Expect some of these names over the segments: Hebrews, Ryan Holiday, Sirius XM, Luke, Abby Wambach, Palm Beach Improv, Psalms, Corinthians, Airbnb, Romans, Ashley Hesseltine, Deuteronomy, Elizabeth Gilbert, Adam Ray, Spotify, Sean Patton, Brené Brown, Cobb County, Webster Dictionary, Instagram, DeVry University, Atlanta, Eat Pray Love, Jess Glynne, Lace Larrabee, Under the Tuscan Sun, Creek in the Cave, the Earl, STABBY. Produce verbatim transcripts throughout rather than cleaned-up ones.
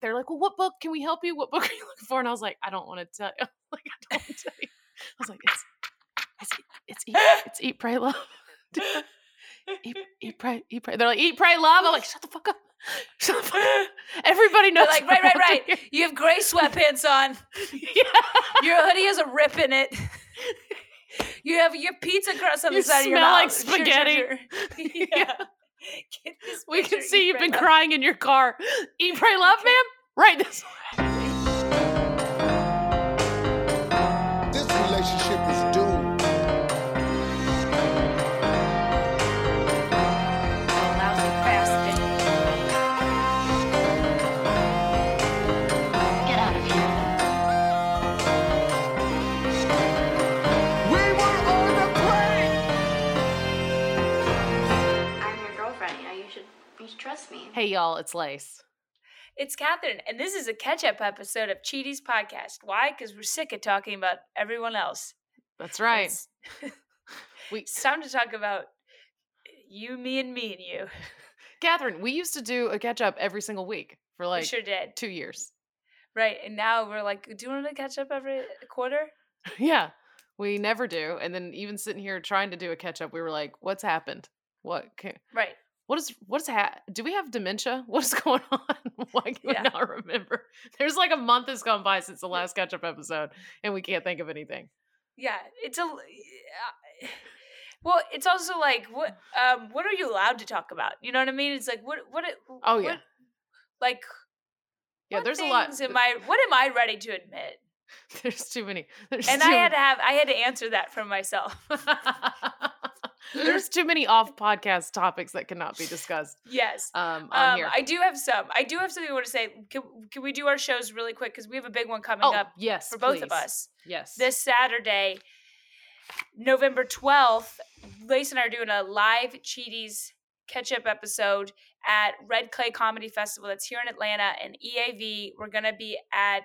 they're like, well, what book can we help you? What book are you looking for? And I was like, I don't want to tell you. Like, I don't want to tell you. I was like, it's it's it's eat, it's eat, pray, love. Eat, eat, pray, eat, pray. They're like, eat, pray, love. I'm like, shut the fuck up. Shut the fuck up. Everybody knows. They're like, right, right, right. Here. You have gray sweatpants on. Yeah. Your hoodie has a rip in it. You have your pizza crust on you the side of your mouth. You smell like spaghetti. Sure, sure, sure. Yeah. Yeah. Get this we can see you've been love. Crying in your car. Eat, pray, love, ma'am. Right this way. This relationship is doomed. Lousy bastard. Get out of here. We were on the plane. I'm your girlfriend. You know, you should, you should trust me. Hey, y'all. It's Lace. It's Katherine, and this is a catch-up episode of Cheaties Podcast. Why? Because we're sick of talking about everyone else. That's right. It's, we, it's time to talk about you, me, and me and you. Katherine, we used to do a catch-up every single week for like we sure did. two years. Right, and now we're like, doing a catch-up every quarter? Yeah, we never do. And then even sitting here trying to do a catch-up, we were like, what's happened? What? Can- right. What is, what is, ha- do we have dementia? What is going on? Why can yeah. we not remember? There's like a month that's gone by since the last catch-up episode and we can't think of anything. Yeah. It's a, yeah. Well, it's also like, what, um, what are you allowed to talk about? You know what I mean? It's like, what, what, oh what, yeah. Like, yeah, what there's a lot. Am I, what am I ready to admit? There's too many. There's and too I had to have, I had to answer that for myself. There's too many off-podcast topics that cannot be discussed. Yes. Um, on um, here. I do have some. I do have something I want to say. Can, can we do our shows really quick? Because we have a big one coming oh, up yes, for both please. of us. Yes. This Saturday, November twelfth, Lace and I are doing a live Cheaties catch-up episode at Red Clay Comedy Festival. That's here in Atlanta. And E A V, we're going to be at...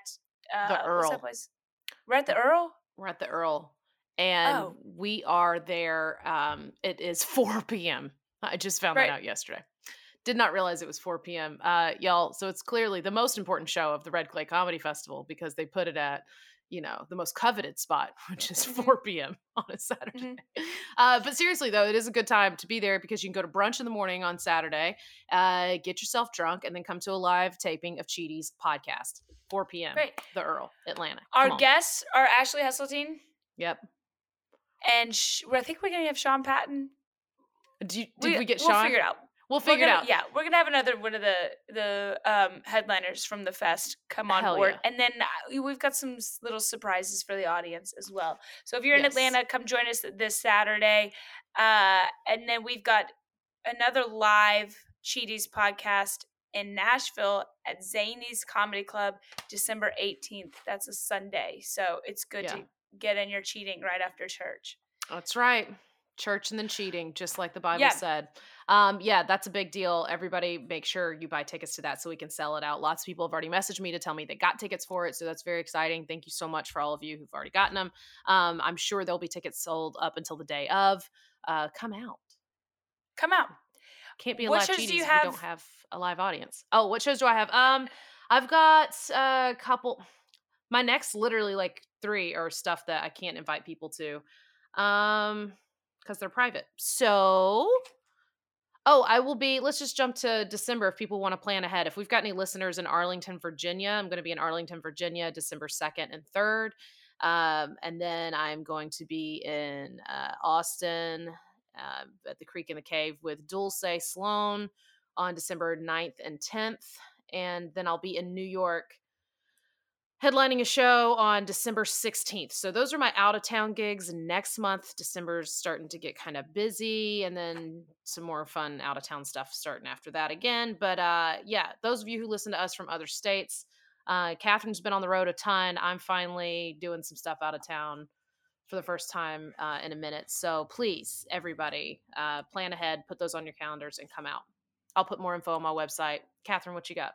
Uh, the Earl. What's that place? We're at the Earl? We're at the Earl. And oh. we are there. Um, it is four p.m. I just found right. that out yesterday. Did not realize it was four p.m. Uh, y'all, so it's clearly the most important show of the Red Clay Comedy Festival because they put it at, you know, the most coveted spot, which is four p.m. on a Saturday. Mm-hmm. Uh, but seriously, though, it is a good time to be there because you can go to brunch in the morning on Saturday, uh, get yourself drunk, and then come to a live taping of Cheaties Podcast, four p.m., right. The Earl, Atlanta. Come Our on. guests are Ashley Hesseltine. Yep. And sh- I think we're going to have Sean Patton. Did, you, did we, we get we'll Sean? We'll figure it out. We'll figure gonna, it out. Yeah, we're going to have another one of the the um, headliners from the fest come on Hell board. Yeah. And then we've got some little surprises for the audience as well. So if you're yes. in Atlanta, come join us this Saturday. Uh, and then we've got another live Cheaties podcast in Nashville at Zany's Comedy Club, December eighteenth. That's a Sunday. So it's good yeah. to get in your cheating right after church. That's right. Church and then cheating, just like the Bible yeah. said. Um, yeah, that's a big deal. Everybody make sure you buy tickets to that so we can sell it out. Lots of people have already messaged me to tell me they got tickets for it. So that's very exciting. Thank you so much for all of you who've already gotten them. Um, I'm sure there'll be tickets sold up until the day of. Uh, come out. Come out. Can't be a live cheating if have... you don't have a live audience. Oh, what shows do I have? Um, I've got a couple. My next literally like three are stuff that I can't invite people to um, because they're private. So, oh, I will be, let's just jump to December if people want to plan ahead. If we've got any listeners in Arlington, Virginia, I'm going to be in Arlington, Virginia, December second and third. Um, and then I'm going to be in uh, Austin uh, at the Creek in the Cave with Dulce Sloan on December ninth and tenth. And then I'll be in New York headlining a show on December sixteenth. So those are my out-of-town gigs. Next month, December's starting to get kind of busy, and then some more fun out-of-town stuff starting after that again. But uh, yeah, those of you who listen to us from other states, uh, Catherine's been on the road a ton. I'm finally doing some stuff out of town for the first time uh, in a minute. So please, everybody, uh, plan ahead, put those on your calendars, and come out. I'll put more info on my website. Katherine, what you got?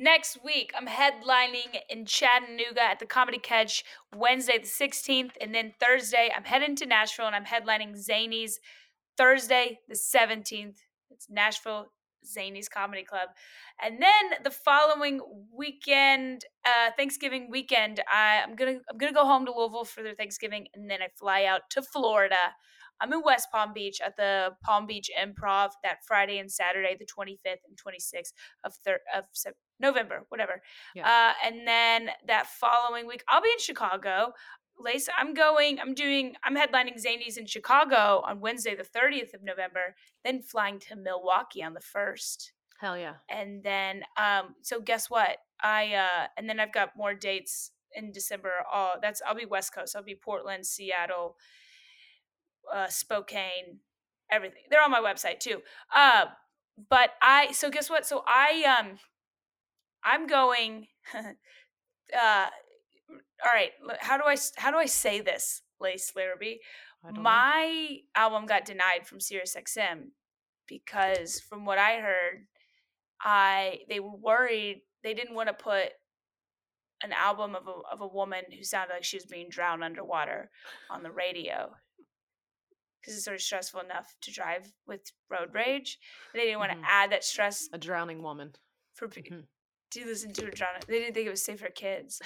Next week, I'm headlining in Chattanooga at the Comedy Catch Wednesday the sixteenth, and then Thursday, I'm heading to Nashville, and I'm headlining Zany's Thursday the seventeenth. It's Nashville, Zany's Comedy Club. And then the following weekend, uh, Thanksgiving weekend, I, I'm gonna I'm gonna go home to Louisville for their Thanksgiving, and then I fly out to Florida. I'm in West Palm Beach at the Palm Beach Improv that Friday and Saturday, the twenty-fifth and twenty-sixth of thir- of se- November, whatever. Yeah. Uh, and then that following week, I'll be in Chicago. Lace, I'm going, I'm doing, I'm headlining Zany's in Chicago on Wednesday, the thirtieth of November, then flying to Milwaukee on the first. Hell yeah. And then, um, so guess what? I, uh, and then I've got more dates in December. All that's, I'll be West Coast. I'll be Portland, Seattle, uh, Spokane, everything. They're on my website too. Uh, but I, so guess what? So I, um, I'm going, uh, all right, how do I how do I say this, Lace Larrabee? My know. album got denied from Sirius X M because, from what I heard, I they were worried they didn't want to put an album of a of a woman who sounded like she was being drowned underwater on the radio because it's sort of stressful enough to drive with road rage. And they didn't want to mm-hmm. add that stress. A drowning woman. For mm-hmm. to listen to a drowning. They didn't think it was safe for kids.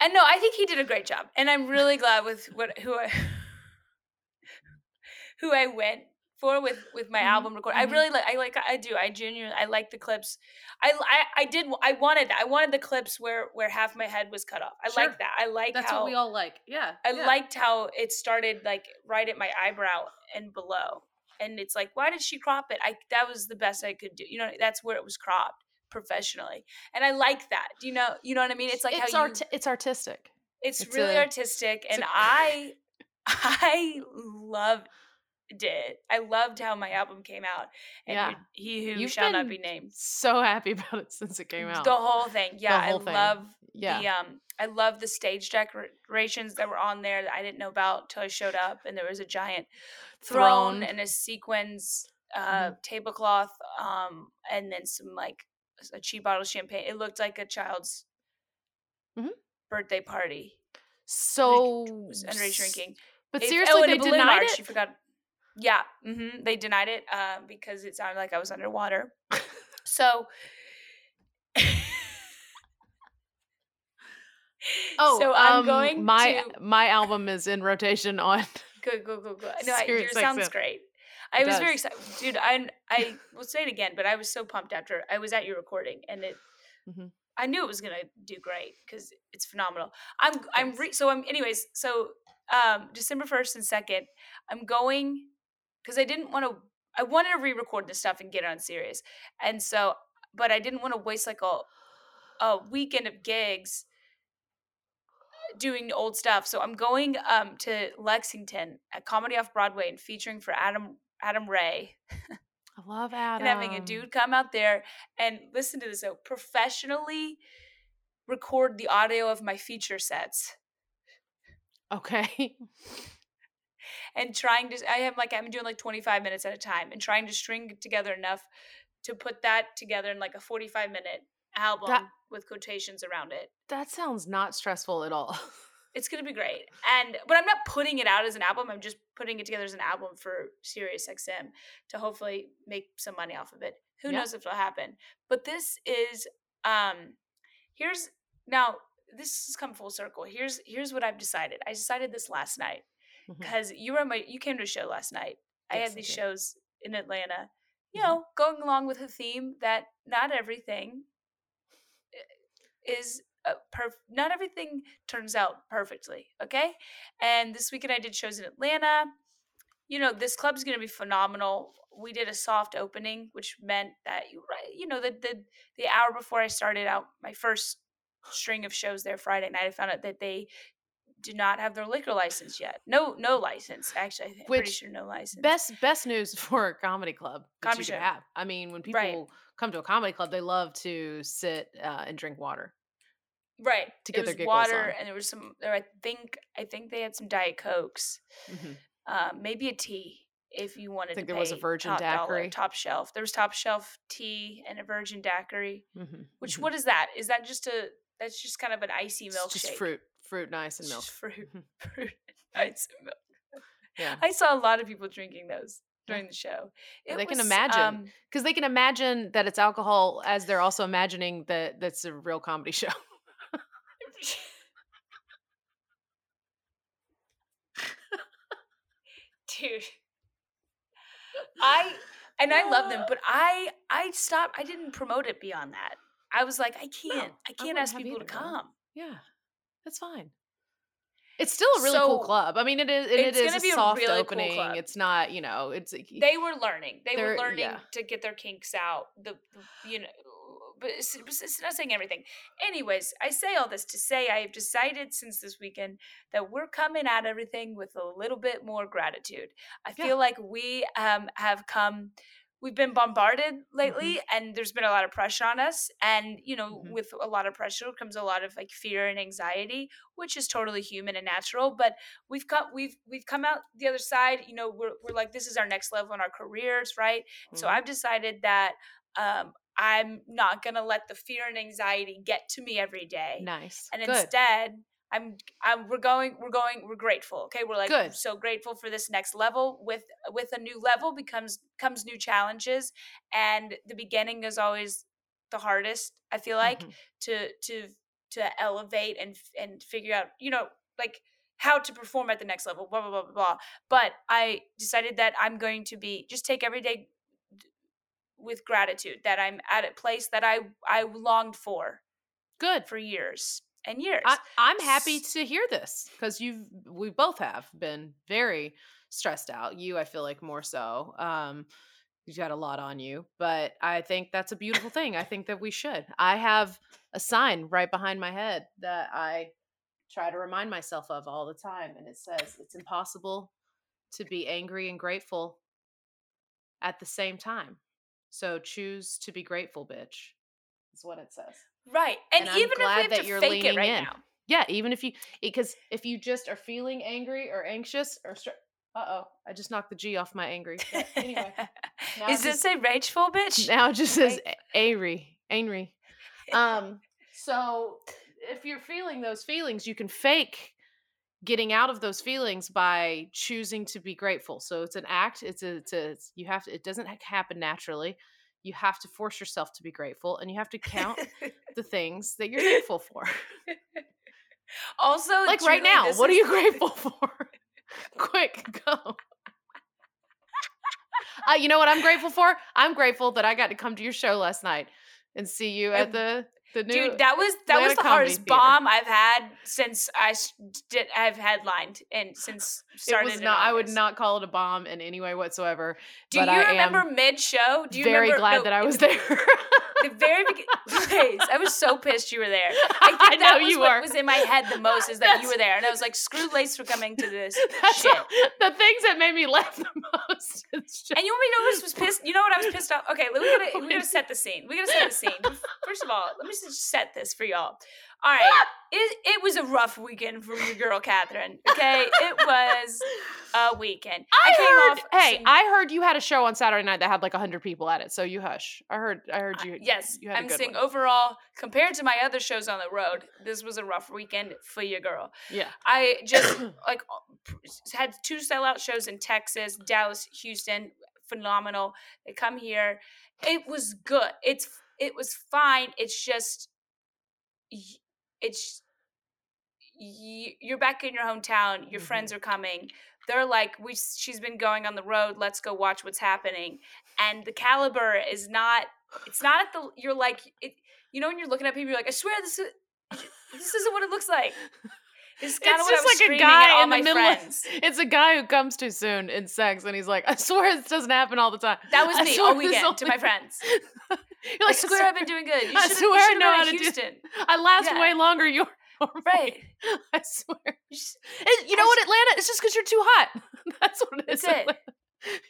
And no, I think he did a great job, and I'm really glad with what who I who I went for with, with my mm-hmm. album recording. I really like. I like. I do. I genuinely. I like the clips. I, I, I did. I wanted. I wanted the clips where, where half my head was cut off. I sure. like that. I like. That's how, what we all like. Yeah. I yeah. liked how it started like right at my eyebrow and below, and it's like, why did she crop it? I that was the best I could do. You know, that's where it was cropped. Professionally, and I like that. Do you know? You know what I mean? It's like it's how you, art- it's artistic. It's, it's really a, artistic, it's and a- I, I loved it. I loved how my album came out. And yeah, he who You've shall not be named. So happy about it since it came out. The whole thing. Yeah, the whole I thing. love. Yeah, the, um, I love the stage decorations that were on there that I didn't know about till I showed up, and there was a giant throne, throne. and a sequins uh, mm-hmm. tablecloth, um, and then some like. a cheap bottle of champagne. It looked like a child's mm-hmm. birthday party. So underage s- drinking. But it, seriously, oh, they denied arch, it. You forgot. Yeah, mm-hmm, they denied it uh, because it sounded like I was underwater. So. oh, so I'm um, going. My to... my album is in rotation on. Good, good, good, good. No, I, yours sounds great. I it was does. very excited. Dude, I I will say it again, but I was so pumped after I was at your recording, and it mm-hmm. I knew it was going to do great cuz it's phenomenal. I'm yes. I'm re- so I'm anyways, so um, December first and second, I'm going cuz I didn't want to I wanted to re-record this stuff and get it on Sirius. And so but I didn't want to waste like a a weekend of gigs doing old stuff. So I'm going um, to Lexington at Comedy Off-Broadway and featuring for Adam Adam Ray. I love Adam. And having a dude come out there and listen to this. So professionally record the audio of my feature sets. Okay. And trying to, I have like, I'm doing like twenty-five minutes at a time and trying to string together enough to put that together in like a forty-five minute album that, with quotations around it. That sounds not stressful at all. It's going to be great. And but I'm not putting it out as an album. I'm just putting it together as an album for Sirius X M to hopefully make some money off of it. Who yeah. knows if it'll happen. But this is um here's now this has come full circle. Here's here's what I've decided. I decided this last night because mm-hmm. you were on my you came to a show last night. Yes, I had these I shows in Atlanta. You mm-hmm. know, going along with a theme that not everything is a perf- not everything turns out perfectly, okay? And this weekend I did shows in Atlanta. You know, this club's going to be phenomenal. We did a soft opening, which meant that, you, you know, the, the the hour before I started out my first string of shows there Friday night, I found out that they do not have their liquor license yet. No, no license. Actually, I'm which, pretty sure no license. Best best news for a comedy club that comedy you should have. I mean, when people right. come to a comedy club, they love to sit uh, and drink water. Right. To get their giggles water, on. And there was some. There, I think. I think they had some Diet Cokes, mm-hmm. uh, maybe a tea if you wanted. I think to there pay was a Virgin top Daiquiri, dollar, top shelf. There was top shelf tea and a Virgin Daiquiri. Mm-hmm. Which mm-hmm. what is that? Is that just a? That's just kind of an icy milkshake. It's just fruit, fruit, and ice and milk. Just fruit, fruit, and ice and milk. Yeah. I saw a lot of people drinking those. during the show. It they was, can imagine because um, they can imagine that it's alcohol as they're also imagining that that's a real comedy show. Dude, I and I love them, but I I stopped. I didn't promote it beyond that. I was like, I can't. No, I can't I ask people either, to come. Right? Yeah, that's fine. It's still a really so, cool club. I mean, it is. It, it's it is a be soft a really opening. Cool club. It's not, you know. It's they were learning. They were learning yeah. to get their kinks out. The you know, but it's, it's not saying everything. Anyways, I say all this to say I have decided since this weekend that we're coming at everything with a little bit more gratitude. I feel yeah. like we um have come. We've been bombarded lately, mm-hmm. and there's been a lot of pressure on us. And, you know, mm-hmm. with a lot of pressure comes a lot of like fear and anxiety, which is totally human and natural. But we've come, we've we've come out the other side. You know, we're we're like, this is our next level in our careers, right? Mm-hmm. So I've decided that um, I'm not gonna let the fear and anxiety get to me every day. Nice. And Good. instead. I'm, I'm, we're going, we're going, we're grateful. Okay. We're like, Good. so grateful for this next level with, with a new level becomes, comes new challenges. And the beginning is always the hardest, I feel like, mm-hmm. to, to, to elevate and, and figure out, you know, like how to perform at the next level, blah, blah, blah, blah, blah. But I decided that I'm going to be, just take every day with gratitude that I'm at a place that I, I longed for. Good. For years. And years. I, I'm happy to hear this because you've, we both have been very stressed out. You, I feel like more so, um, you've got a lot on you, but I think that's a beautiful thing. I think that we should. I have a sign right behind my head that I try to remind myself of all the time. And it says, it's impossible to be angry and grateful at the same time. So choose to be grateful, bitch, is what it says. Right. And, and even if we have that to you're fake it right in. now. Yeah. Even if you, because if you just are feeling angry or anxious or, str- uh-oh, I just knocked the G off my angry. But anyway. Is this just, a rageful bitch? Now it just says angry, angry. Um, so if you're feeling those feelings, you can fake getting out of those feelings by choosing to be grateful. So it's an act. It's a, it's a, it's, you have to, it doesn't happen naturally. You have to force yourself to be grateful and you have to count the things that you're grateful for. Also, like right now, what are you grateful for? Quick, go. Uh, you know what I'm grateful for? I'm grateful that I got to come to your show last night and see you at the the new Dude, that was that Atlanta was the hardest theater. bomb I've had since I did I've headlined and since started. It was not, I would not call it a bomb in any way whatsoever. Do but you I remember mid show? Do you very remember? Very glad no, that I was the, there. The very beginning. I was so pissed you were there. I think I that know was you what are. was in my head the most is that That's, you were there, and I was like, screw Lace for coming to this shit. All, the things that made me laugh the most. Just, and you know what I was pissed? You know what I was pissed off? Okay, we gotta we gotta set the scene. We gotta set the scene. First of all, let me. Set this for y'all. All right, it it was a rough weekend for your girl Katherine. Okay, it was a weekend. I, I came heard. Off hey, some, I heard you had a show on Saturday night that had like a hundred people at it. So you hush. I heard. I heard you. Uh, yes, you had I'm a good saying one. Overall, compared to my other shows on the road, this was a rough weekend for your girl. Yeah, I just like had two sellout shows in Texas, Dallas, Houston. Phenomenal. They come here. It was good. It's. It was fine. It's just, it's, you're back in your hometown. Your mm-hmm. friends are coming. They're like, we. She's been going on the road. Let's go watch what's happening. And the caliber is not, it's not at the, you're like, it, you know, when you're looking at people, you're like, I swear this is, this isn't what it looks like. It's kind of what I was screaming at all my friends. It's a guy who comes too soon in sex and he's like, I swear this doesn't happen all the time. That was me all weekend to my friends. You're like, I swear I've been doing good. You should have been in Houston. I last yeah. way longer. You're right. I swear. You, should, it, you know what, Atlanta? It's just because you're too hot. That's what it is. That's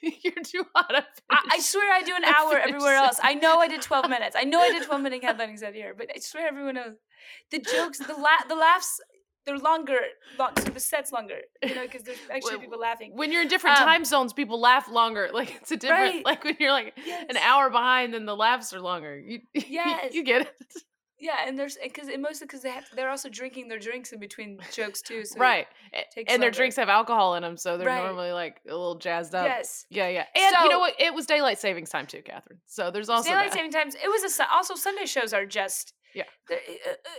it. You're too hot. I, I, I swear I do an I hour everywhere else. I know I did twelve minutes. I know I did twelve minute headlinings out here, but I swear everyone knows. The jokes, the la- the laughs. They're longer, long, so the set's longer, you know, because there's actually people laughing. When you're in different um, time zones, people laugh longer. Like, it's a different, right. like, when you're, like, yes. an hour behind, then the laughs are longer. You, yes. You, you get it. Yeah, and there's because mostly because they have, they're also drinking their drinks in between jokes too. So right, and longer. Their drinks have alcohol in them, so they're right. normally like a little jazzed up. Yes, yeah, yeah. And so, you know what? It was daylight savings time too, Katherine. So there's also daylight that. saving times. It was a, also Sunday shows are just yeah. Uh,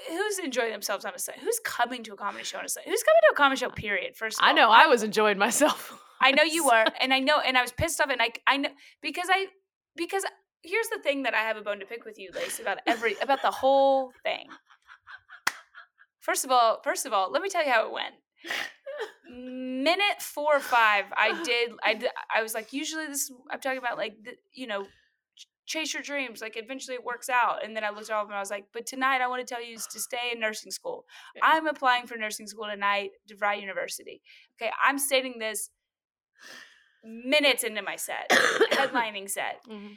who's enjoying themselves on a Sunday? Who's coming to a comedy show on a Sunday? Who's coming to a comedy show? Period. First, of I all. know I was enjoying myself. I know you were, and I know, and I was pissed off, and I, I know because I, because. Here's the thing that I have a bone to pick with you, Lace, about every about the whole thing. First of all, first of all, let me tell you how it went. Minute four or five, I did. I did, I was like, usually this. I'm talking about like the, you know, ch- chase your dreams. Like eventually it works out. And then I looked at all of them. And I was like, but tonight I want to tell you is to stay in nursing school. I'm applying for nursing school tonight, DeVry University. Okay, I'm stating this minutes into my set, headlining set. Mm-hmm.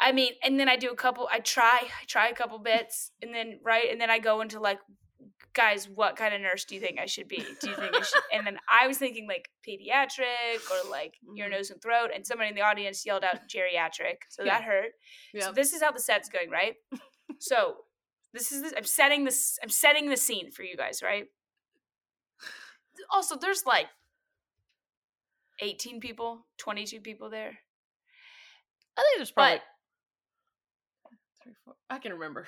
I mean, and then I do a couple, I try, I try a couple bits, and then, right, and then I go into, like, guys, what kind of nurse do you think I should be? Do you think I should, and then I was thinking, like, pediatric, or, like, ear, nose, and throat, and somebody in the audience yelled out geriatric, so yeah. that hurt. Yep. So this is how the set's going, right? So, this is, the, I'm setting this, I'm setting the scene for you guys, right? Also, there's, like, eighteen people, twenty-two people there. I think there's probably... But, I can remember.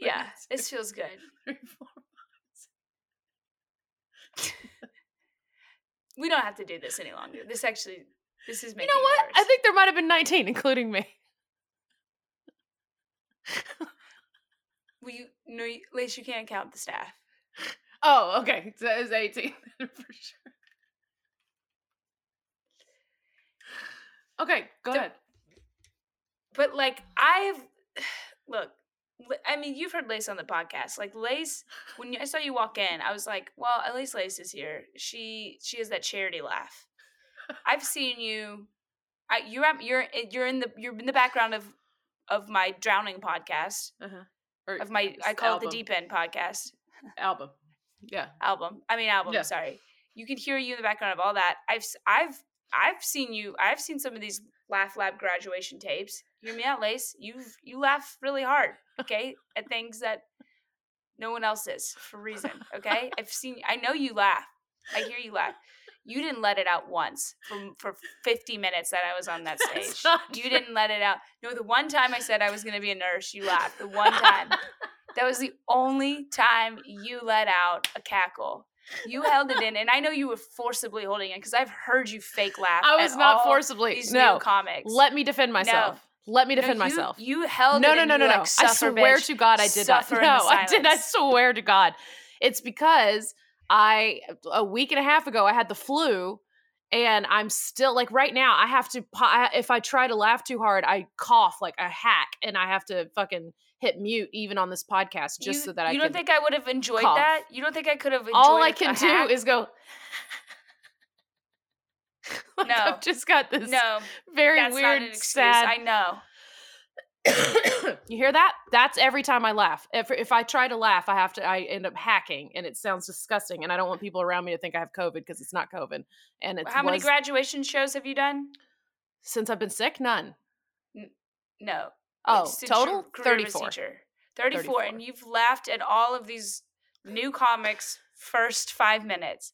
Yeah, this feels good. Three, four, we don't have to do this any longer. This actually, this is making You know what? Hours. I think there might have been nineteen, including me. Will you, no, you, Lace, you can't count the staff. Oh, okay. So that is eighteen for sure. Okay, go so, ahead. But like I've. Look, I mean, you've heard Lace on the podcast. Like Lace, when I saw you walk in, I was like, well, at least Lace is here. She she has that charity laugh. I've seen you. I, you're at, you're you're in the you're in the background of of my drowning podcast. Uh-huh. Or of my I call album. It the Deep End podcast. Album. Yeah. Album. I mean album, yeah. Sorry. You can hear you in the background of all that. I've I've I've seen you. I've seen some of these Laugh Lab graduation tapes. Hear me out, Lace. You you laugh really hard, okay, at things that no one else is for a reason, okay? I've seen – I know you laugh. I hear you laugh. You didn't let it out once for, for fifty minutes that I was on that stage. You didn't let it out. No, the one time I said I was going to be a nurse, you laughed. The one time. That was the only time you let out a cackle. You held it in, and I know you were forcibly holding it because I've heard you fake laugh. I was at not all forcibly. These no. new comics. Let me defend myself. No. Let me defend no, you, myself. You held no, it. No, no, no, no, no. Like, I swear bitch, to God, I did not. No, I did. I swear to God, it's because I a week and a half ago I had the flu, and I'm still like right now I have to. If I try to laugh too hard, I cough like a hack, and I have to fucking hit mute even on this podcast just you, so that I. You don't can think I would have enjoyed cough. That? You don't think I could have? Enjoyed All I can do hack? Is go. Like no, I've just got this no, very that's weird, not an sad. I know. You hear that? That's every time I laugh. If if I try to laugh, I have to. I end up hacking, and it sounds disgusting. And I don't want people around me to think I have COVID because it's not COVID. And it's how was, many graduation shows have you done since I've been sick? None. N- no. Oh, like, total thirty-four. thirty-four, and you've laughed at all of these new comics first five minutes.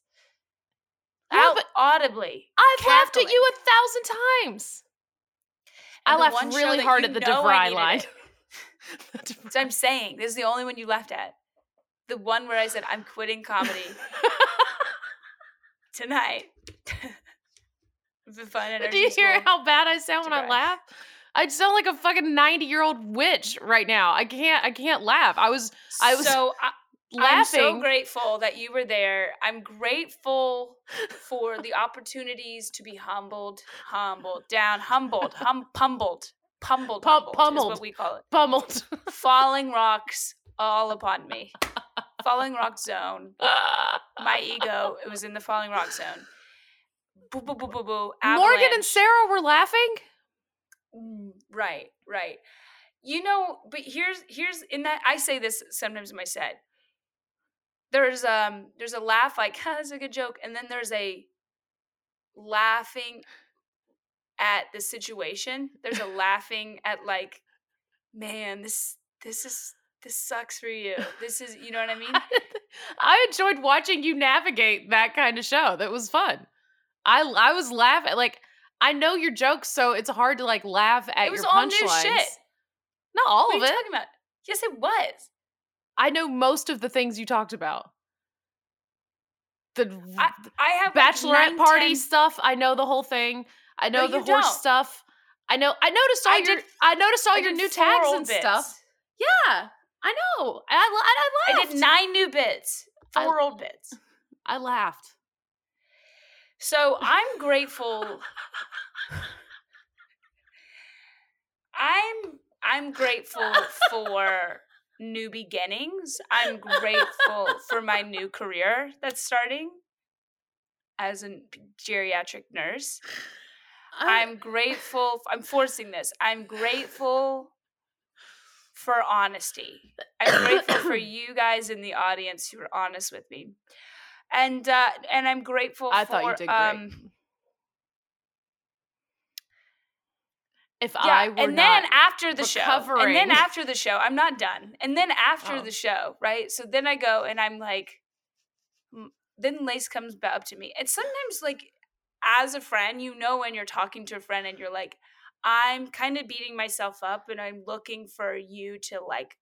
Out yeah, audibly. I've cackling. Laughed at you a thousand times. And I laughed really hard at the DeVry line. That's what I'm saying. This is the only one you laughed at. The one where I said, I'm quitting comedy tonight. Do you hear how bad I sound when I laugh? I sound like a fucking ninety-year-old witch right now. I can't I can't laugh. I was I was so I- Laughing. I'm so grateful that you were there. I'm grateful for the opportunities to be humbled, humbled, down, humbled, hum, pummeled, pummeled, Pum- pummeled, is what we call it. Pummeled. Falling rocks all upon me. Falling rock zone. My ego, it was in the falling rock zone. Boo, boo, boo, boo, boo. Avalanche. Morgan and Sarah were laughing? Right, right. You know, but here's, here's in that, I say this sometimes in my set. There's um there's a laugh like oh, that's a good joke, and then there's a laughing at the situation. There's a laughing at like, man, this this is this sucks for you. This is, you know what I mean? I enjoyed watching you navigate that kind of show. That was fun. I I was laughing. Like, I know your jokes, so it's hard to like laugh at your punchlines. It was all new shit. Not all of it. What are you talking about? Yes, it was. I know most of the things you talked about. The I, I have bachelorette like nine, party ten. Stuff. I know the whole thing. I know no, the horse don't. Stuff. I know. I noticed all I your. Did, I noticed all I your new tags and bits. Stuff. Yeah, I know. I I, I laughed. I did nine new bits, four I, old bits. I laughed. So I'm grateful. I'm I'm grateful for new beginnings. I'm grateful for my new career that's starting as a geriatric nurse. I'm, I'm grateful. I'm forcing this. I'm grateful for honesty. I'm grateful for you guys in the audience who are honest with me. And uh, and I'm grateful I for... I thought you did great. Um, if yeah, I were and not then after the recovering. Show, and then after the show, I'm not done. And then after oh. the show, right? So then I go and I'm like... Then Lace comes up to me. And sometimes, like, as a friend, you know when you're talking to a friend and you're like, I'm kind of beating myself up and I'm looking for you to, like,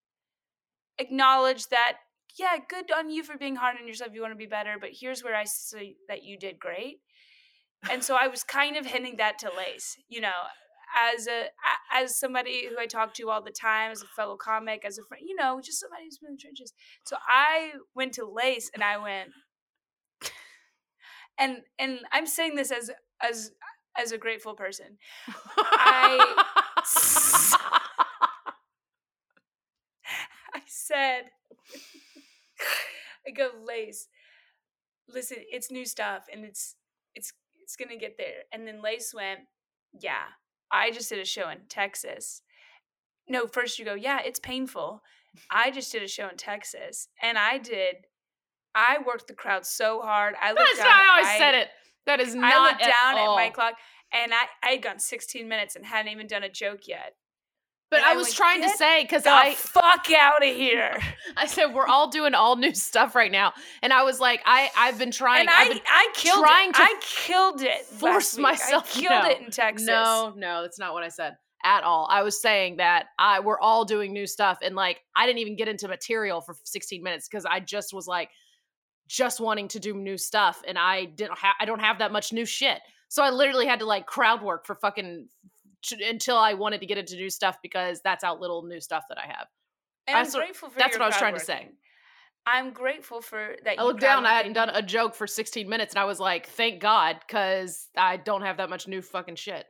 acknowledge that, yeah, good on you for being hard on yourself. You want to be better, but here's where I see that you did great. And so I was kind of hinting that to Lace, you know, as a as somebody who I talk to all the time, as a fellow comic, as a friend, you know, just somebody who's been in the trenches. So I went to Lace and I went, and and I'm saying this as as as a grateful person. I, I said. I go, Lace, listen, it's new stuff and it's it's it's gonna get there. And then Lace went, yeah, I just did a show in Texas. No, first you go, yeah, it's painful. I just did a show in Texas and I did I worked the crowd so hard. I looked That's down not how I my, said it. That is not I looked at down all. At my clock and I, I had gone sixteen minutes and hadn't even done a joke yet. But and I was like, trying to say, because I... fuck out of here. I said, we're all doing all new stuff right now. And I was like, I, I've been trying... And I, been I killed trying it. To I killed it. Force myself. I killed no, it in Texas. No, no, that's not what I said at all. I was saying that I we're all doing new stuff. And like, I didn't even get into material for sixteen minutes because I just was like, just wanting to do new stuff. And I didn't ha- I don't have that much new shit. So I literally had to like crowd work for fucking... until I wanted to get into new stuff because that's how little new stuff that I have. And I'm so, grateful for that's your what I was trying working. To say. I'm grateful for that. I looked down. I hadn't done a joke for sixteen minutes and I was like, thank God, because I don't have that much new fucking shit.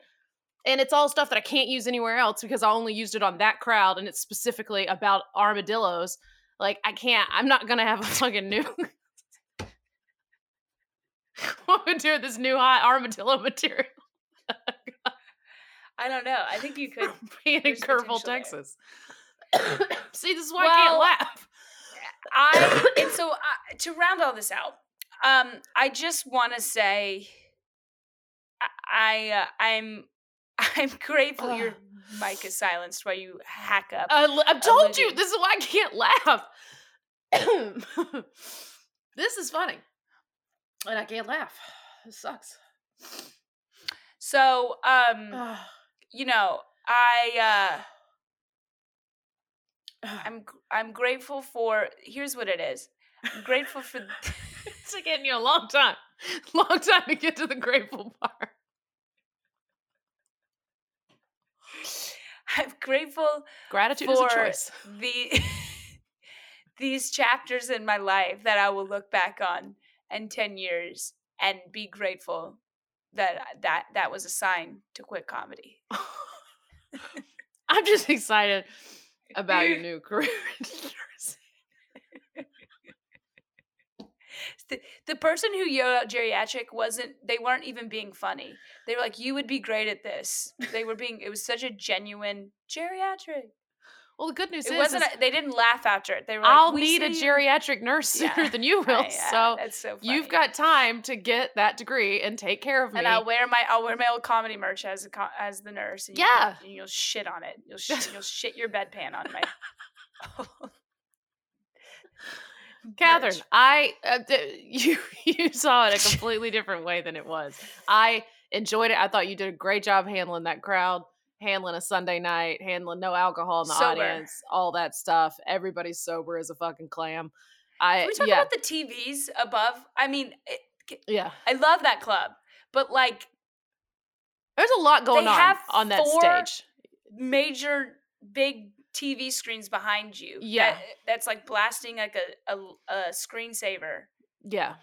And it's all stuff that I can't use anywhere else because I only used it on that crowd and it's specifically about armadillos. Like I can't, I'm not going to have a fucking new... What would do with this new hot armadillo material? I don't know. I think you could be in Kerrville, Texas. See, this is why well, I can't laugh. I and so I, to round all this out, um, I just want to say, I, I uh, I'm I'm grateful uh, your mic is silenced while you hack up. I, I told you this is why I can't laugh. This is funny, and I can't laugh. This sucks. So, um. You know, I, uh, I'm, I'm grateful for, here's what it is. I'm grateful for, it's taking you a long time, long time to get to the grateful part. I'm grateful. Gratitude is a choice. The, these chapters in my life that I will look back on in ten years and be grateful that that that was a sign to quit comedy. I'm just excited about your new career. the, the person who yelled out geriatric wasn't, they weren't even being funny. They were like, you would be great at this. They were being, it was such a genuine geriatric. Well, the good news it is, wasn't a, they didn't laugh after it. They were like, I'll we need a geriatric nurse sooner yeah. than you will. Uh, yeah, so, that's so funny. You've got time to get that degree and take care of me. And I'll wear my I'll wear my old comedy merch as a, as the nurse. And yeah, you, and you'll shit on it. You'll shit, you'll shit your bedpan on my. Katherine, Rich. I uh, you you saw it a completely different way than it was. I enjoyed it. I thought you did a great job handling that crowd, handling a Sunday night, handling no alcohol in the sober. audience, all that stuff. Everybody's sober as a fucking clam. I Can we talk yeah. about the T Vs above? I mean, it, yeah, I love that club, but like, there's a lot going on on that stage. Major big T V screens behind you. Yeah, that, that's like blasting like a a, a screensaver. Yeah.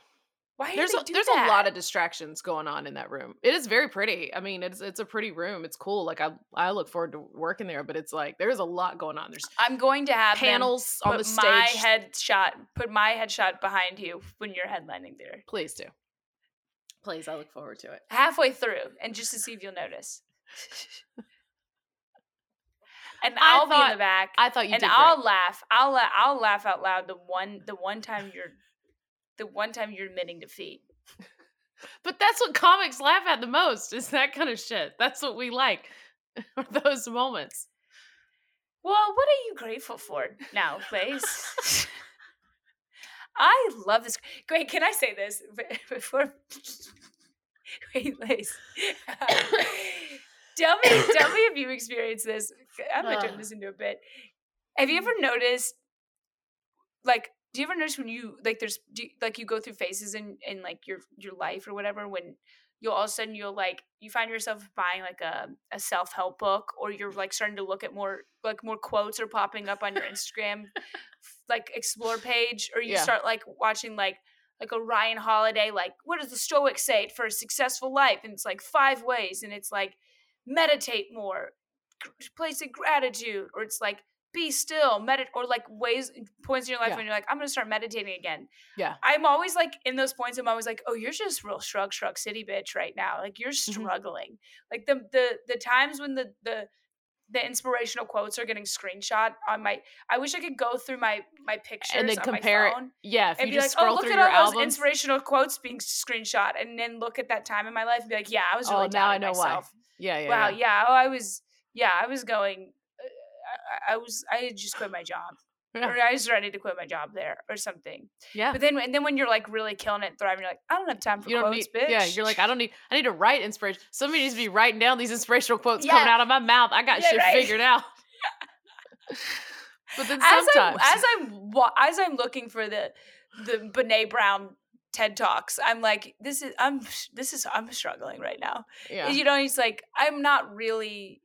Why there's a, there's that? a lot of distractions going on in that room. It is very pretty. I mean, it's it's a pretty room. It's cool. Like I I look forward to working there, but it's like there's a lot going on. There's I'm going to have panels on the stage. My headshot. Put my headshot behind you when you're headlining there. Please do. Please, I look forward to it. Halfway through, and just to see if you'll notice. And I I'll thought, be in the back. I thought you and did And I'll great. laugh. I'll I'll laugh out loud the one the one time you're the one time you're admitting defeat. But that's what comics laugh at the most, is that kind of shit. That's what we like. Those moments. Well, what are you grateful for now, Lace? I love this. Wait, can I say this before? Wait, Lace. Tell me, tell me if you experienced this. I'm going to turn this into a bit. Have you ever noticed, like, do you ever notice when you, like, there's, do you, like, you go through phases in, in, like, your your life or whatever, when you'll all of a sudden, you'll, like, you find yourself buying, like, a, a self-help book, or you're, like, starting to look at more, like, more quotes are popping up on your Instagram, like, explore page, or you yeah. start, like, watching, like, like a Ryan Holiday, like, what does the Stoics say for a successful life? And it's, like, five ways, and it's, like, meditate more, place of gratitude, or it's like be still, meditate, or like ways, points in your life yeah. when you're like, I'm gonna start meditating again. Yeah, I'm always like in those points. I'm always like, oh, you're just real shrug, shrug city bitch right now. Like you're struggling. Mm-hmm. Like the the the times when the the the inspirational quotes are getting screenshot on my. I wish I could go through my my pictures and then on compare. My phone it. Yeah, if and you be just like, scroll oh, look through at your all albums. Those inspirational quotes being screenshot, and then look at that time in my life and be like, yeah, I was really oh, now I know myself. Why. Yeah, yeah. Wow. Yeah. yeah. Oh, I was. Yeah, I was going. I, I was. I just quit my job, yeah. or I was ready to quit my job there, or something. Yeah. But then, and then when you're like really killing it, and thriving, you're like, I don't have time for you quotes, need, bitch. Yeah. You're like, I don't need. I need to write inspiration. Somebody needs to be writing down these inspirational quotes yeah. coming out of my mouth. I got yeah, shit right. figured out. But then sometimes, as I'm as I'm, as I'm looking for the the Brené Brown TED Talks, I'm like, this is I'm this is I'm struggling right now. Yeah. You know, he's like, I'm not really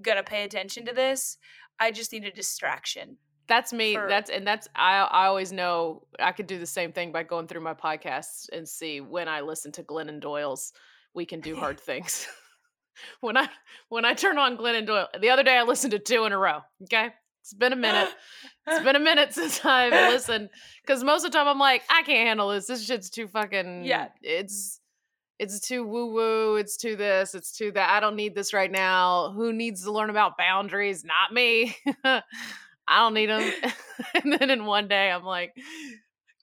gonna pay attention to this. I just need a distraction. That's me. For- that's and that's I I always know I could do the same thing by going through my podcasts and see when I listen to Glennon Doyle's We Can Do Hard Things. when I when I turn on Glennon Doyle, the other day I listened to two in a row. Okay. It's been a minute. It's been a minute since I've listened. Because most of the time I'm like, I can't handle this. This shit's too fucking... Yeah. It's it's too woo-woo. It's too this. It's too that. I don't need this right now. Who needs to learn about boundaries? Not me. I don't need them. And then in one day I'm like,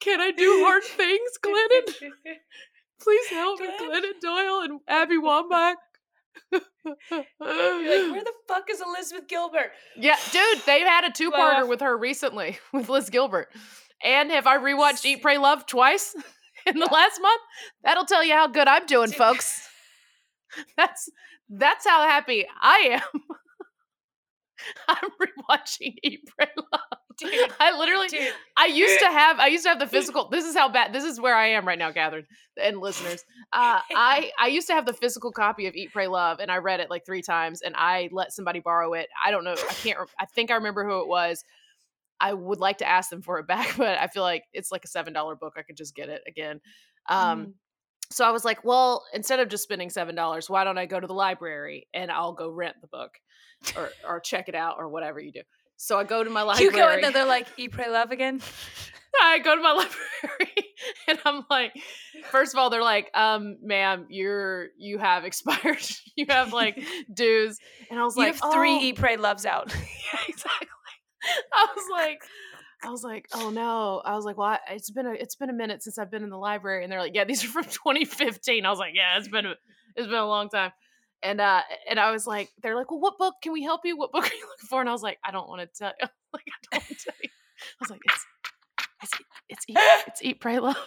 can I do hard things, Glennon? Please help me, Glennon Doyle and Abby Wambach. You're like, where the fuck is Elizabeth Gilbert? Yeah, dude, they've had a two-parter well, with her recently, with Liz Gilbert. And have I rewatched Eat, Pray, Love twice in the last month? That'll tell you how good I'm doing, folks. That's that's how happy I am. I'm rewatching Eat, Pray, Love. Dude, I literally, dude. I used to have, I used to have the physical, this is how bad, this is where I am right now, Katherine and listeners. Uh, I, I used to have the physical copy of Eat, Pray, Love, and I read it like three times, and I let somebody borrow it. I don't know. I can't, I think I remember who it was. I would like to ask them for it back, but I feel like it's like a seven dollar book. I could just get it again. Um, mm. So I was like, well, instead of just spending seven dollars, why don't I go to the library and I'll go rent the book or, or check it out or whatever you do. So I go to my library. You go in there, they're like, Eat, Pray, Love again? I go to my library and I'm like, first of all, they're like, um, ma'am, you're, you have expired. You have like dues. And I was you like, have three oh. Eat, Pray, Loves out. Yeah, exactly. I was like, I was like, oh no. I was like, well, I, it's been a, it's been a minute since I've been in the library. And they're like, yeah, these are from twenty fifteen. I was like, yeah, it's been, a, it's been a long time. And, uh, and I was like, they're like, well, what book can we help you? What book are you looking for? And I was like, I don't want to tell you. Like, I don't want to tell you. I was like, it's, it's it's eat, it's eat, pray, love.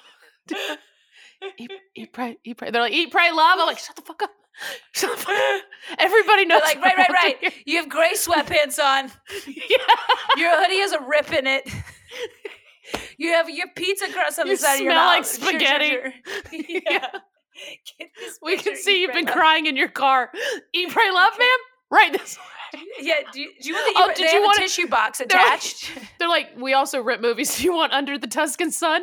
eat, eat, pray, eat, pray. They're like, eat, pray, love. I'm like, shut the fuck up. Shut the fuck up. Everybody knows. They're like, right, right, right. You have gray sweatpants on. Yeah. Your hoodie has a rip in it. You have your pizza crust on you the side of your mouth. You smell like spaghetti. Sure, sure, sure. Yeah. Get this we can see you've been love. crying in your car. Eat, pray, love, ma'am. Right this way. Yeah. Do you, do you want the oh, did you have want a tissue box attached? They're like, they're like, we also rip movies. Do you want Under the Tuscan Sun?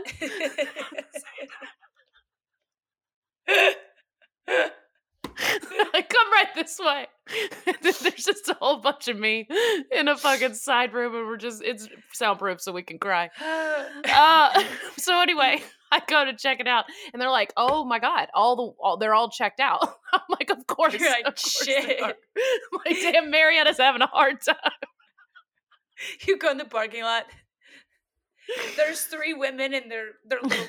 Like, come right this way. There's just a whole bunch of me in a fucking side room, and we're just, it's soundproof so we can cry. Uh, so anyway, I go to check it out, and they're like, "Oh my god, all the all, they're all checked out." I'm like, "Of course, You're like, of course shit." My damn Marietta's having a hard time. You go in the parking lot. There's three women in their their little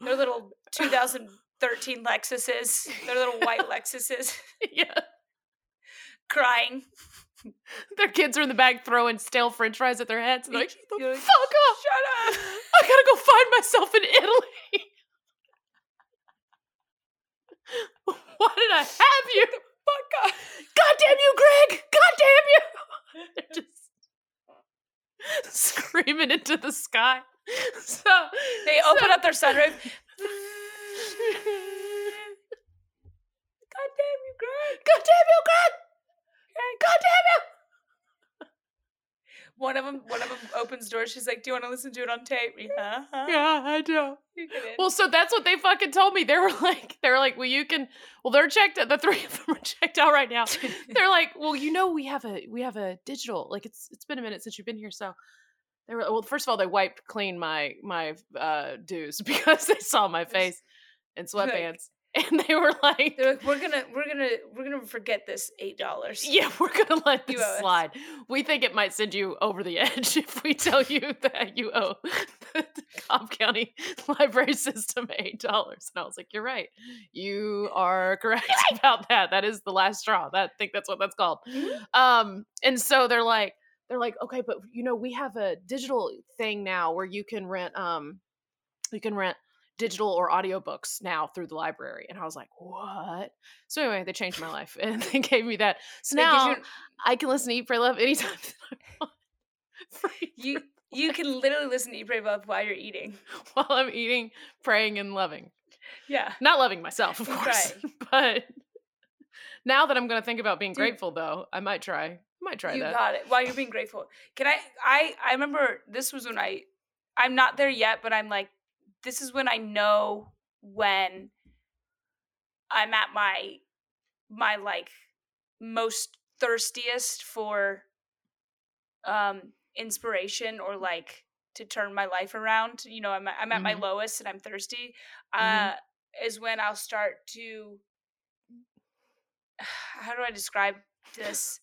their little two thousand thirteen Lexuses, their little white Lexuses. Yeah, crying. Their kids are in the back throwing stale French fries at their heads. And they're like, shut the like, fuck up. Shut up. I gotta go find myself in Italy. Why did I have you? Fuck up. God damn you, Greg. God damn you. They're just screaming into the sky. So they so, open up their sunroof. God damn you, Greg. God damn you, Greg. God damn it! One of them, one of them opens doors. She's like, "Do you want to listen to it on tape?" Yeah, huh? Yeah, I do. Well, so that's what they fucking told me. They were like, they were like, "Well, you can." Well, they're checked out. The three of them are checked out right now. They're like, "Well, you know, we have a we have a digital. Like, it's it's been a minute since you've been here, so." They were well. First of all, they wiped clean my my uh, dues because they saw my face and sweatpants. And they were like, They're like, we're gonna, we're gonna, we're gonna forget this eight dollars. Yeah, we're gonna let this slide. We think it might send you over the edge if we tell you that you owe the, the Cobb County library system eight dollars. And I was like, you're right. You are correct about that. That is the last straw. That I think that's what that's called. Um, and so they're like, they're like, okay, but you know, we have a digital thing now where you can rent, um, you can rent. digital or audiobooks now through the library. And I was like, what? So anyway, they changed my life and they gave me that. So now you- I can listen to Eat, Pray, Love anytime that I want. Free you you life. Can literally listen to Eat, Pray, Love while you're eating. While I'm eating, praying, and loving. Yeah. Not loving myself, of course. Right. But now that I'm going to think about being Dude, grateful, though, I might try. I might try you that. You got it. While you're being grateful. Can I, I, I remember this was when I, I'm not there yet, but I'm like, this is when I know when I'm at my, my like most thirstiest for um, inspiration or like to turn my life around. You know, I'm, I'm at mm-hmm. my lowest and I'm thirsty uh, mm-hmm. is when I'll start to, how do I describe this?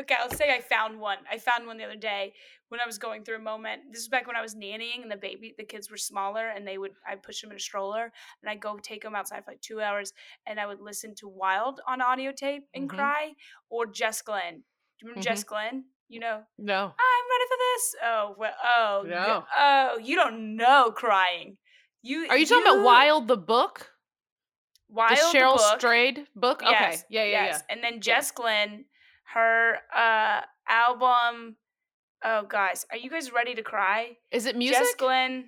Okay, let's say I found one. I found one the other day when I was going through a moment. This is back when I was nannying and the baby, the kids were smaller, and they would, I'd push them in a stroller and I'd go take them outside for like two hours and I would listen to Wild on audio tape and mm-hmm. cry, or Jess Glynne. Do you remember mm-hmm. Jess Glynne? You know? No. I'm ready for this. Oh, well, oh, no. no. Oh, you don't know crying. You Are you, you talking about Wild the book? Wild the Cheryl the book. Strayed book? Yes, okay. Yeah, yeah, yes. yeah. And then Jess Glynne. Her uh, album, oh guys, are you guys ready to cry? Is it music? Jess Glynne,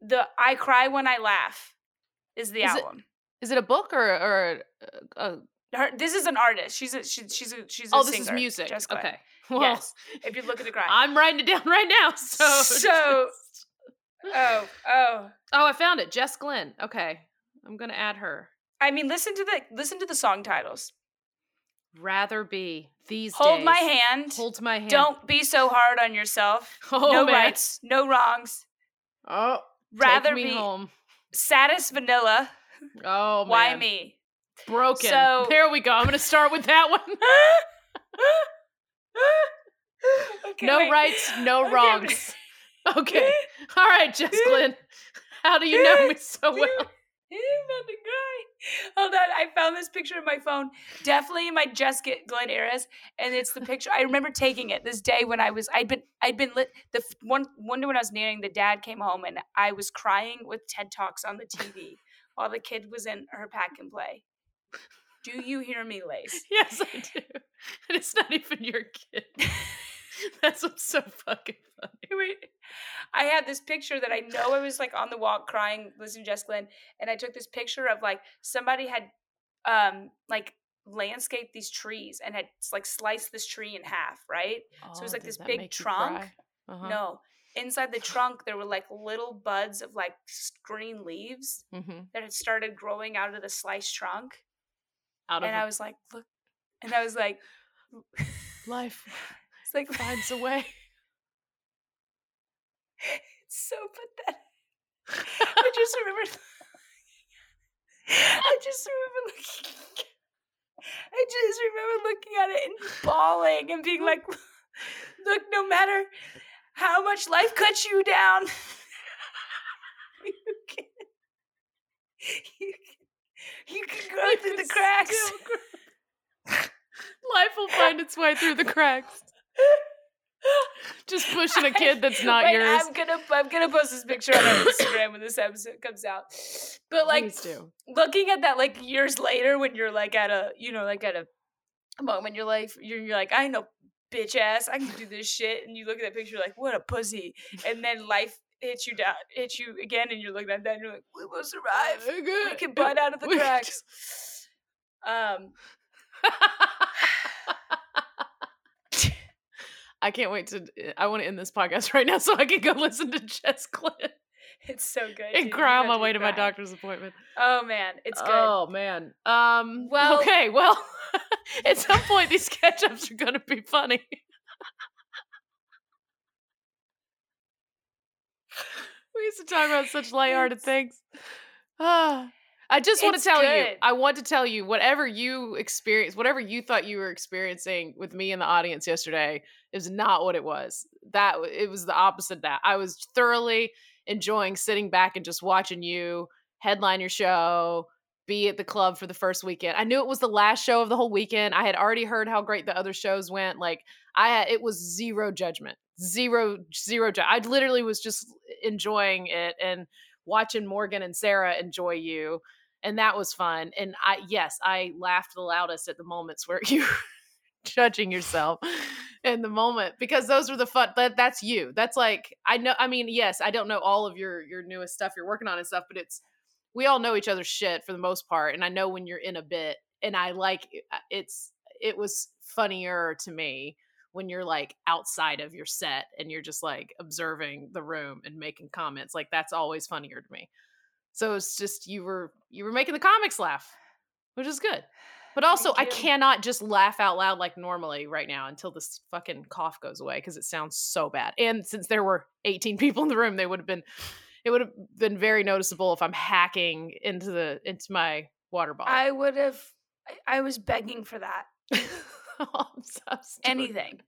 the I Cry When I Laugh is the is album. It, is it a book or or? Uh, Her, this is an artist. She's a she, she's a she's a oh, singer. Oh, this is music. Jess Glynne. Okay. Well, yes. If you're looking to cry, I'm writing it down right now. So so. Just... Oh oh oh! I found it. Jess Glynne. Okay, I'm gonna add her. I mean, listen to the listen to the song titles. Rather be these hold days. My hand holds my hand. Don't be so hard on yourself. Oh, no man. Rights, no wrongs. Oh, rather take me be home. Saddest vanilla. Oh, why man. Me? Broken. So, there we go. I'm gonna start with that one. Okay, no wait. Rights, no okay. wrongs. Okay, all right, Jess Glynne. How do you know me so well? I'm about to cry. Hold on, I found this picture on my phone. Definitely my Jess Glynne eras, and it's the picture. I remember taking it this day when I was. I'd been. I'd been lit. The one one day when I was knitting, the dad came home and I was crying with TED Talks on the T V while the kid was in her pack and play. Do you hear me, Lace? Yes, I do. And it's not even your kid. That's what's so fucking funny. Wait, I had this picture that I know I was like on the walk crying, listening to Jess Glynne, and I took this picture of like somebody had um like landscaped these trees and had like sliced this tree in half, right? Oh, so it was like this big trunk. Uh-huh. No, inside the trunk there were like little buds of like green leaves mm-hmm. that had started growing out of the sliced trunk. Out of and it. I was like, look, and I was like, life. Like finds a way. It's so pathetic. I just remember. I just remember looking. I just remember looking at it and bawling and being like, "Look, no matter how much life cuts you down, you can, you can, you can grow through the cracks. Life will find its way through the cracks." Just pushing a kid that's not Wait, yours. I'm gonna I'm gonna post this picture on our Instagram when this episode comes out. But like looking at that like years later when you're like at a you know like at a moment in your life you're, you're like I know bitch ass I can do this shit, and you look at that picture like what a pussy, and then life hits you down hits you again and you're looking at that and you're like we will survive, we can bite out of the cracks. Um. I can't wait to, I want to end this podcast right now so I can go listen to Jess Glynne. It's so good. And dude. Cry on my way to crying. My doctor's appointment. Oh man, it's good. Oh man. Um, well, okay, well, at some point these catch-ups are going to be funny. We used to talk about such lighthearted it's, things. Oh. I just want it's to tell good. you, I want to tell you, whatever you experienced, whatever you thought you were experiencing with me in the audience yesterday is not what it was. That it was the opposite of that. I was thoroughly enjoying sitting back and just watching you headline your show, be at the club for the first weekend. I knew it was the last show of the whole weekend. I had already heard how great the other shows went. Like I had, it was zero judgment, zero, zero. Ju- I literally was just enjoying it and watching Morgan and Sarah enjoy you. And that was fun. And I, yes, I laughed the loudest at the moments where you were judging yourself in the moment, because those were the fun, that, that's you. That's like, I know, I mean, yes, I don't know all of your, your newest stuff you're working on and stuff, but it's, we all know each other's shit for the most part. And I know when you're in a bit, and I like, it's, it was funnier to me when you're like outside of your set and you're just like observing the room and making comments. Like that's always funnier to me. So it's just, you were, you were making the comics laugh, which is good. But also I cannot just laugh out loud like normally right now until this fucking cough goes away. Cause it sounds so bad. And since there were eighteen people in the room, they would have been, it would have been very noticeable if I'm hacking into the, into my water bottle. I would have, I, I was begging for that. Oh, I'm so Anything.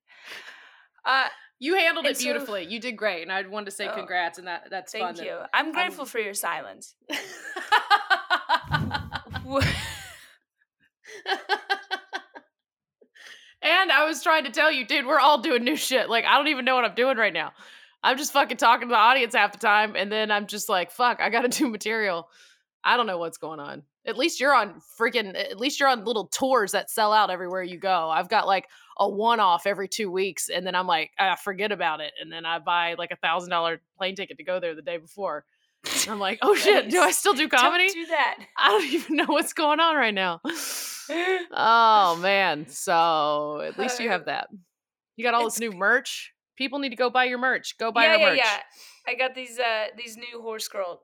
Uh, You handled it beautifully. So, you did great. And I wanted to say oh, congrats. And that that's thank fun. Thank you. That, I'm grateful I'm, for your silence. And I was trying to tell you, dude, we're all doing new shit. Like, I don't even know what I'm doing right now. I'm just fucking talking to the audience half the time. And then I'm just like, fuck, I got to do material. I don't know what's going on. At least you're on freaking, at least you're on little tours that sell out everywhere you go. I've got like a one-off every two weeks and then I'm like, ah, forget about it. And then I buy like a thousand dollar plane ticket to go there the day before. And I'm like, oh shit, do I still do comedy? Don't do that. I don't even know what's going on right now. Oh man. So at least you have that. You got all it's- this new merch. People need to go buy your merch. Go buy yeah, your yeah, merch. Yeah, yeah, I got these, uh, these new horse girl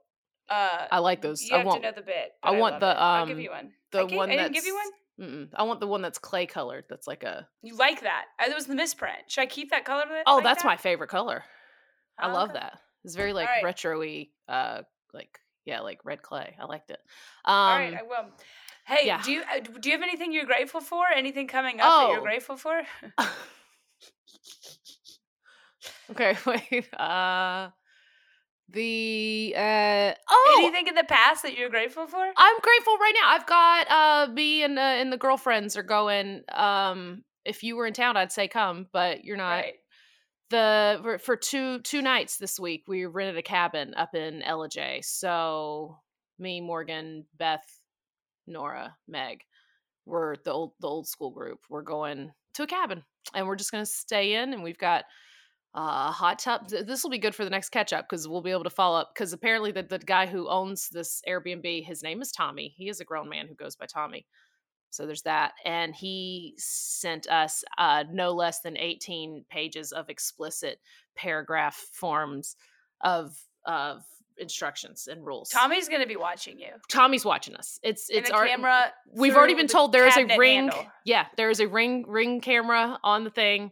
Uh, I like those. You I have want, to know the bit. I want I the. Um, I'll give you one. The I gave, one I didn't give you one. Mm-mm. I want the one that's clay colored. That's like a. You like that? It was the misprint. Should I keep that color? That, oh, like that's that? My favorite color. Oh, I love okay. that. It's very like right. retro-y. Uh, like yeah, like red clay. I liked it. Um, All right, I will. Hey, yeah. do you do you have anything you're grateful for? Anything coming up oh. that you're grateful for? Okay, wait. Uh. The uh oh, anything in the past that you're grateful for? I'm grateful right now. I've got uh me and uh, and the girlfriends are going. Um, if you were in town, I'd say come, but you're not. Right. The for two two nights this week, we rented a cabin up in L A J. So me, Morgan, Beth, Nora, Meg, we're the old the old school group. We're going to a cabin, and we're just gonna stay in, and we've got. Uh, hot tub. This will be good for the next catch up because we'll be able to follow up. Because apparently, the, the guy who owns this Airbnb, his name is Tommy. He is a grown man who goes by Tommy. So there's that. And he sent us uh, no less than eighteen pages of explicit paragraph forms of of instructions and rules. Tommy's going to be watching you. Tommy's watching us. It's it's our camera. We've already been told there is a ring. Handle. Yeah, there is a ring ring camera on the thing.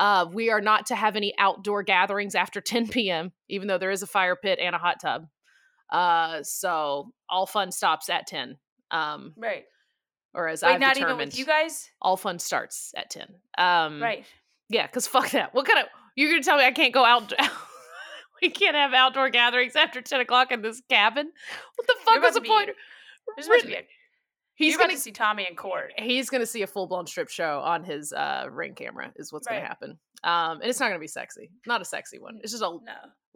Uh, we are not to have any outdoor gatherings after ten p.m., even though there is a fire pit and a hot tub. Uh, so all fun stops at ten. Um, right. Or as Wait, I've not determined, even with you guys? All fun starts at ten. Um, right. Yeah, because fuck that. What kind of, you're going to tell me I can't go out, we can't have outdoor gatherings after ten o'clock in this cabin? What the fuck is the point? There's going to be a, He's You're gonna about to see Tommy in court. He's gonna see a full blown strip show on his uh, ring camera. Is what's right. gonna happen, um, and it's not gonna be sexy. Not a sexy one. It's just a no.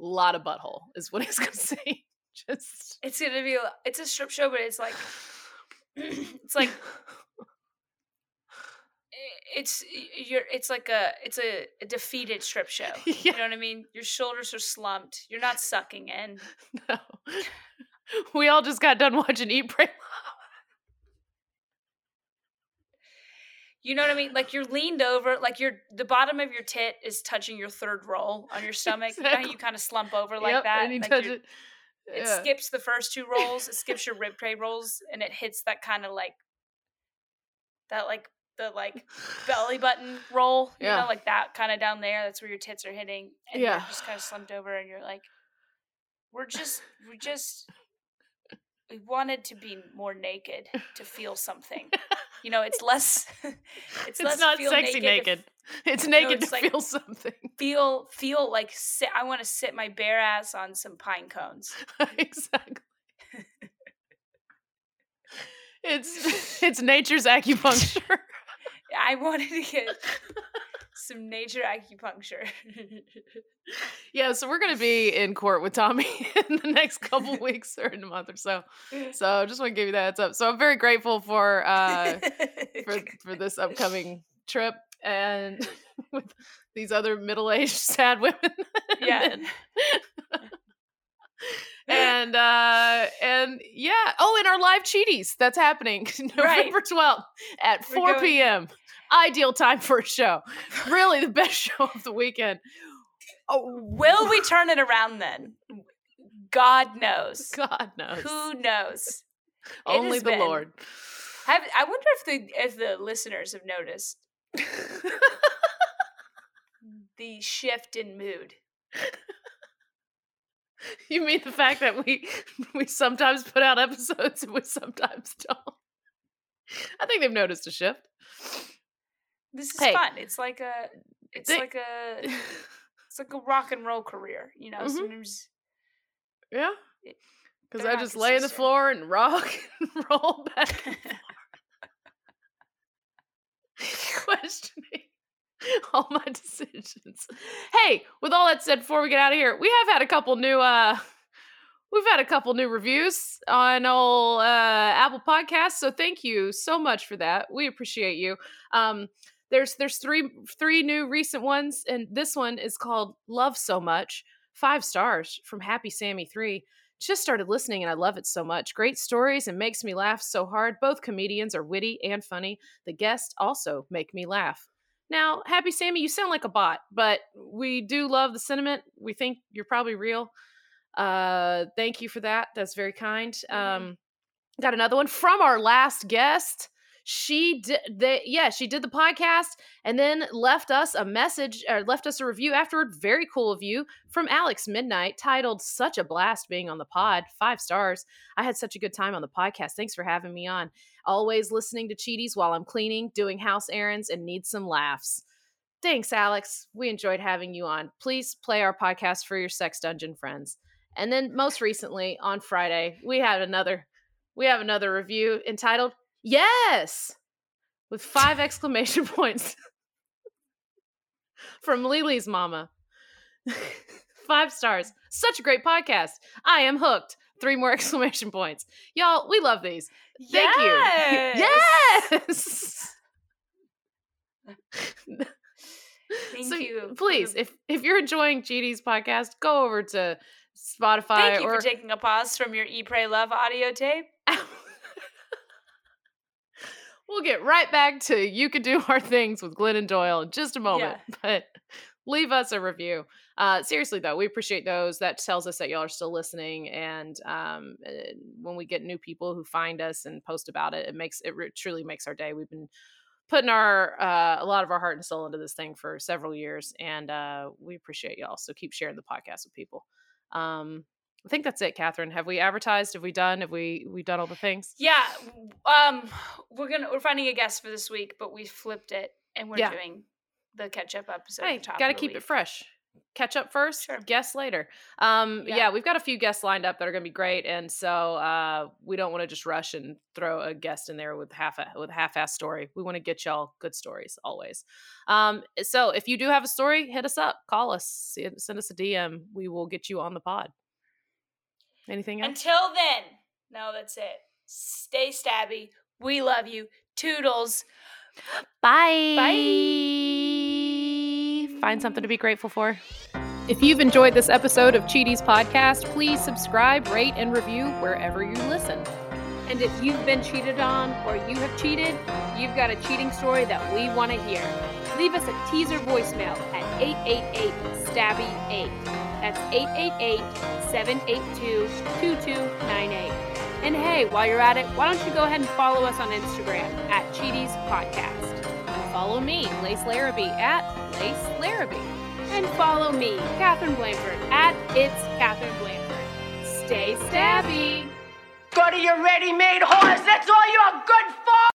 lot of butthole. Is what he's gonna see. Just it's gonna be. It's a strip show, but it's like it's like it's you're. It's like a it's a, a defeated strip show. Yeah. You know what I mean? Your shoulders are slumped. You're not sucking in. No, we all just got done watching Eat Pray Love. You know what I mean? Like you're leaned over, like you're the bottom of your tit is touching your third roll on your stomach. Exactly. You know how you kind of slump over like yep, that. And you like touch it. Yeah. It skips the first two rolls, it skips your rib tray rolls, and it hits that kind of like that like the like belly button roll. You yeah. know, like that kind of down there. That's where your tits are hitting. And yeah. you're just kind of slumped over and you're like, We're just we just we wanted to be more naked to feel something. You know, it's less. It's, it's less not feel sexy naked. naked. To, it's naked you know, it's to like, feel something. Feel, feel like sit, I want to sit my bare ass on some pine cones. Exactly. it's it's nature's acupuncture. I wanted to get some nature acupuncture. Yeah, so we're going to be in court with Tommy in the next couple weeks or in a month or so. So I just want to give you that heads up. So I'm very grateful for uh, for, for this upcoming trip and with these other middle-aged sad women. Yeah. And, uh, and yeah. Oh, and our live Cheaties. That's happening November twelfth at four p.m. Ideal time for a show. Really the best show of the weekend. Oh, will we turn it around then? God knows. God knows. Who knows? Only the been, Lord. Have, I wonder if the if the listeners have noticed the shift in mood. You mean the fact that we we sometimes put out episodes and we sometimes don't? I think they've noticed a shift. This is hey, fun. It's like a it's they, like a it's like a rock and roll career, you know. Mm-hmm. Sometimes yeah. Because I just consistent. lay on the floor and rock and roll back and forth. Questioning all my decisions. Hey, with all that said, before we get out of here, we have had a couple new uh we've had a couple new reviews on old uh, Apple Podcasts, so thank you so much for that. We appreciate you. Um, there's there's three three new recent ones, and this one is called "Love So Much." Five stars from Happy Sammy Three. Just started listening, and I love it so much. Great stories and makes me laugh so hard. Both comedians are witty and funny. The guests also make me laugh. Now, Happy Sammy, you sound like a bot, but we do love the sentiment. We think you're probably real. Uh, thank you for that. That's very kind. Um, got another one from our last guest. She did the, yeah, she did the podcast and then left us a message or left us a review afterward. Very cool of you from Alex Midnight titled "Such a Blast Being on the Pod." Five stars. I had such a good time on the podcast. Thanks for having me on. Always listening to Cheaties while I'm cleaning, doing house errands, and need some laughs. Thanks, Alex. We enjoyed having you on. Please play our podcast for your sex dungeon friends. And then most recently on Friday, we had another, we have another review entitled "Yes!" with five exclamation points from Lily's mama. Five stars. Such a great podcast. I am hooked. Three more exclamation points. Y'all, we love these. Thank yes! you. Yes. Thank so you. Please, if if you're enjoying Cheaties Podcast, go over to Spotify. Thank you or- for taking a pause from your Eat, Pray, Love audio tape. We'll get right back to You Can Do Hard Things with Glennon Doyle in just a moment. Yeah. But leave us a review. Uh, seriously, though, we appreciate those. That tells us that y'all are still listening. And um, when we get new people who find us and post about it, it makes it re- truly makes our day. We've been putting our uh, a lot of our heart and soul into this thing for several years. And uh, we appreciate y'all. So keep sharing the podcast with people. Um, I think that's it, Katherine. Have we advertised? Have we done? Have we we done all the things? Yeah, um, we're gonna we're finding a guest for this week, but we flipped it and we're yeah. doing the catch up episode. Hey, got to keep week. it fresh. Catch up first, sure. guest later. Um, yeah. yeah, we've got a few guests lined up that are gonna be great, and so uh, we don't want to just rush and throw a guest in there with half a with a half-assed story. We want to get y'all good stories always. Um, so if you do have a story, hit us up, call us, send us a D M. We will get you on the pod. Anything else? Until then, no, that's it. Stay stabby. We love you. Toodles. Bye. Bye. Find something to be grateful for. If you've enjoyed this episode of Cheaties Podcast, please subscribe, rate, and review wherever you listen. And if you've been cheated on or you have cheated, you've got a cheating story that we want to hear. Leave us a teaser voicemail at eight eight eight stabby eight. That's eight eight eight seven eight two two two nine eight. And hey, while you're at it, why don't you go ahead and follow us on Instagram at Cheaties Podcast. And follow me, Lace Larrabee, at Lace Larrabee. And follow me, Katherine Blanford, at It's Katherine Blanford. Stay stabby. Go to your ready-made horse. That's all you're good for.